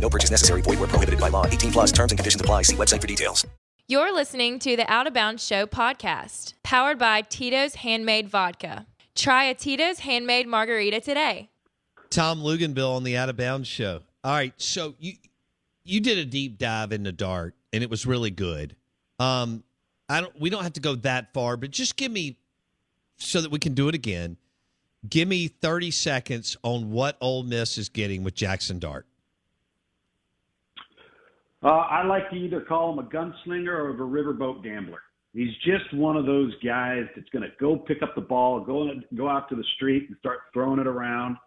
No purchase necessary. Void where prohibited by law. 18 plus terms and conditions apply. See website for details. You're listening to the Out of Bounds Show podcast, powered by Tito's Handmade Vodka. Try a Tito's Handmade Margarita today. Tom Luginbill on the Out of Bounds Show. All right, so you did a deep dive into Dart, and it was really good. We don't have to go that far, but just give me, so that we can do it again, give me 30 seconds on what Ole Miss is getting with Jackson Dart. I like to either call him a gunslinger or a riverboat gambler. He's just one of those guys that's going to go pick up the ball, go out to the street and start throwing it around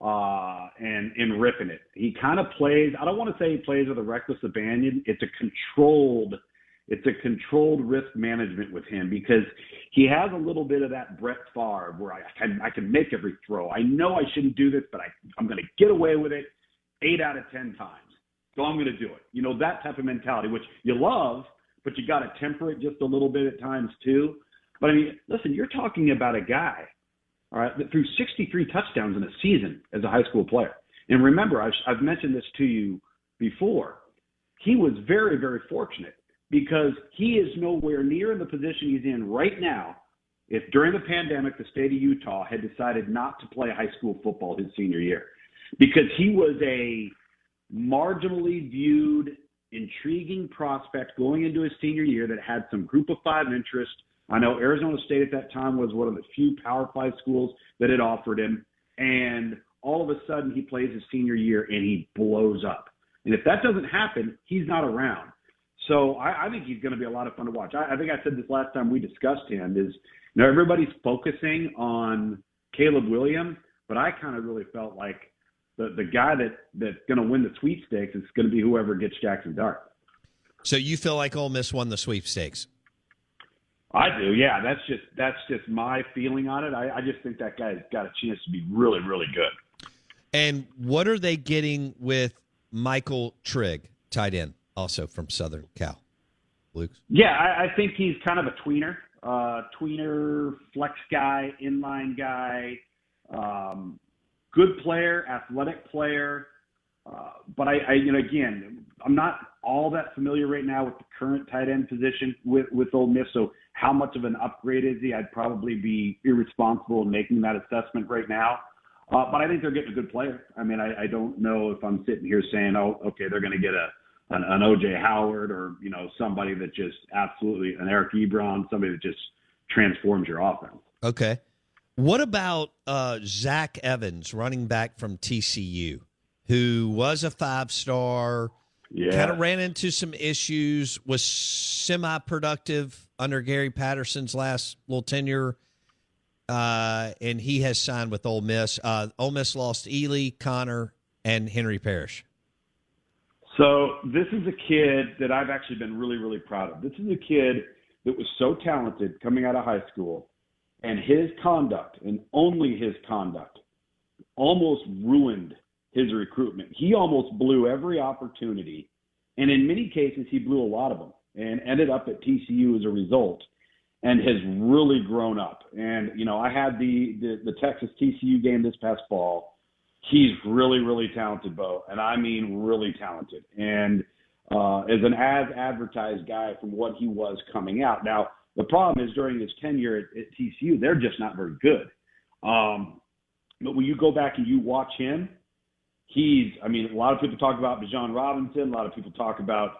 and ripping it. He kind of plays, I don't want to say he plays with a reckless abandon. It's a controlled risk management with him because he has a little bit of that Brett Favre where I can make every throw. I know I shouldn't do this, but I'm going to get away with it 8 out of 10 times. So I'm going to do it. You know, that type of mentality, which you love, but you got to temper it just a little bit at times too. But, I mean, listen, you're talking about a guy, all right, that threw 63 touchdowns in a season as a high school player. And remember, I've mentioned this to you before. He was very, very fortunate because he is nowhere near in the position he's in right now if during the pandemic the state of Utah had decided not to play high school football his senior year, because he was a – marginally viewed, intriguing prospect going into his senior year that had some group of five interest. I know Arizona State at that time was one of the few Power Five schools that had offered him. And all of a sudden he plays his senior year and he blows up. And if that doesn't happen, he's not around. So I think he's going to be a lot of fun to watch. I think I said this last time we discussed him is, you know, everybody's focusing on Caleb Williams, but I kind of really felt like the guy that's going to win the sweepstakes is going to be whoever gets Jackson Dart. So you feel like Ole Miss won the sweepstakes? I do, yeah. That's just my feeling on it. I just think that guy's got a chance to be really, really good. And what are they getting with Michael Trigg, tight end, also from Southern Cal? Luke? Yeah, I think he's kind of a tweener, flex guy, inline guy, good player, athletic player, but I I'm not all that familiar right now with the current tight end position with Ole Miss, so how much of an upgrade is he? I'd probably be irresponsible in making that assessment right now, but I think they're getting a good player. I mean, I don't know if I'm sitting here saying, oh, okay, they're going to get an O.J. Howard or, you know, somebody that just absolutely, an Eric Ebron, somebody that just transforms your offense. Okay. What about Zach Evans, running back from TCU, who was a five-star, kind of ran into some issues, was semi-productive under Gary Patterson's last little tenure, and he has signed with Ole Miss. Ole Miss lost Ely, Connor, and Henry Parrish. So this is a kid that I've actually been really, really proud of. This is a kid that was so talented coming out of high school. And his conduct, and only his conduct, almost ruined his recruitment. He almost blew every opportunity And in many cases, he blew a lot of them and ended up at TCU as a result and has really grown up. And, you know, I had the Texas TCU game this past fall. He's really, really talented, Bo, and I mean really talented. And as an as-advertised guy from what he was coming out. Now, the problem is during his tenure at TCU, they're just not very good. But when you go back and you watch him, a lot of people talk about Bijan Robinson. A lot of people talk about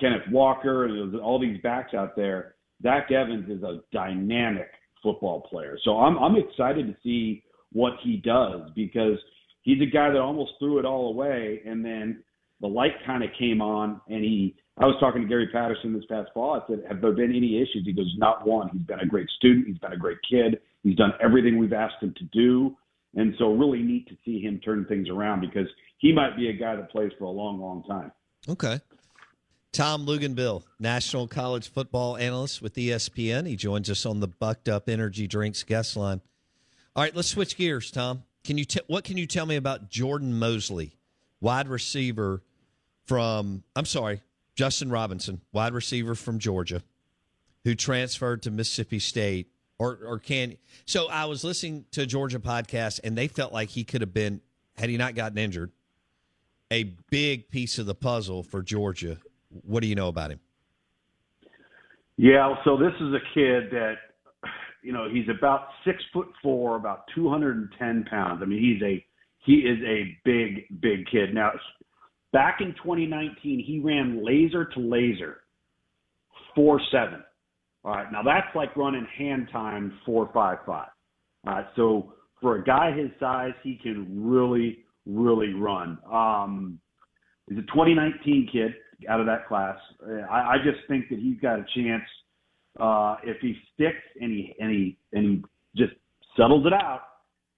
Kenneth Walker and all these backs out there. Zach Evans is a dynamic football player. So I'm excited to see what he does because he's a guy that almost threw it all away. And then the light kind of came on and I was talking to Gary Patterson this past fall. I said, have there been any issues? He goes, not one. He's been a great student. He's been a great kid. He's done everything we've asked him to do. And so really neat to see him turn things around because he might be a guy that plays for a long, long time. Okay. Tom Luginbill, National College Football Analyst with ESPN. He joins us on the Bucked Up Energy Drinks guest line. All right, let's switch gears, Tom. What can you tell me about Jordan Mosley, wide receiver Justin Robinson, wide receiver from Georgia, who transferred to Mississippi State? So I was listening to a Georgia podcast, and they felt like he could have been, had he not gotten injured, a big piece of the puzzle for Georgia. What do you know about him? Yeah, so this is a kid that, you know, he's about 6'4", about 210 pounds. I mean, he is a big, big kid. Now, back in 2019, he ran laser to laser, 4.7. All right, now that's like running hand time 4.55. All right, so for a guy his size, he can really, really run. He's a 2019 kid out of that class. I just think that he's got a chance if he sticks and he just settles it out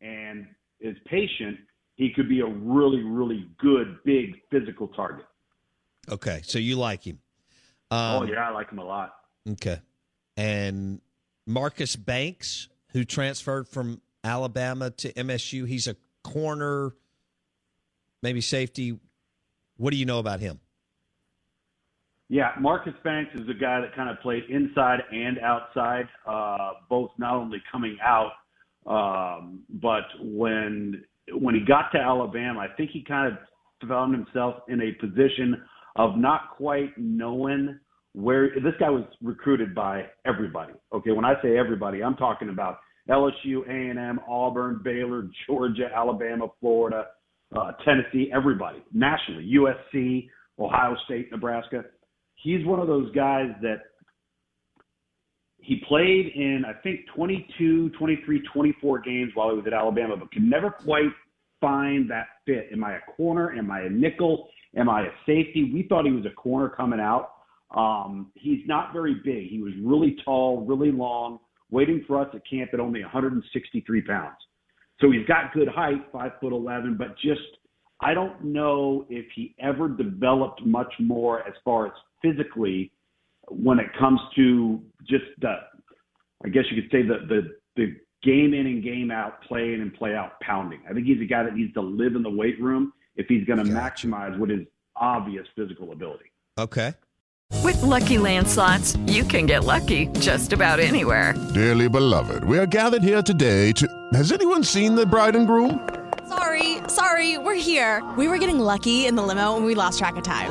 and is patient. He could be a really, really good, big physical target. Okay, so you like him? I like him a lot. Okay. And Marcus Banks, who transferred from Alabama to MSU, he's a corner, maybe safety. What do you know about him? Yeah, Marcus Banks is a guy that kind of played inside and outside, both not only coming out, but when he got to Alabama, I think he kind of found himself in a position of not quite knowing where this guy was recruited by everybody. Okay, when I say everybody, I'm talking about LSU, A&M, Auburn, Baylor, Georgia, Alabama, Florida, Tennessee, everybody, nationally, USC, Ohio State, Nebraska. He's one of those guys that he played in, I think, 22, 23, 24 games while he was at Alabama, but could never quite find that fit. Am I a corner? Am I a nickel? Am I a safety? We thought he was a corner coming out. He's not very big. He was really tall, really long, waiting for us at camp at only 163 pounds. So he's got good height, 5'11", but just, I don't know if he ever developed much more as far as physically when it comes to just the game in and game out, play in and play out pounding. I think he's a guy that needs to live in the weight room if he's going to maximize what is obvious physical ability. Okay. With Lucky Land Slots, you can get lucky just about anywhere. Dearly beloved, we are gathered here today to... Has anyone seen the bride and groom? Sorry, we're here. We were getting lucky in the limo and we lost track of time.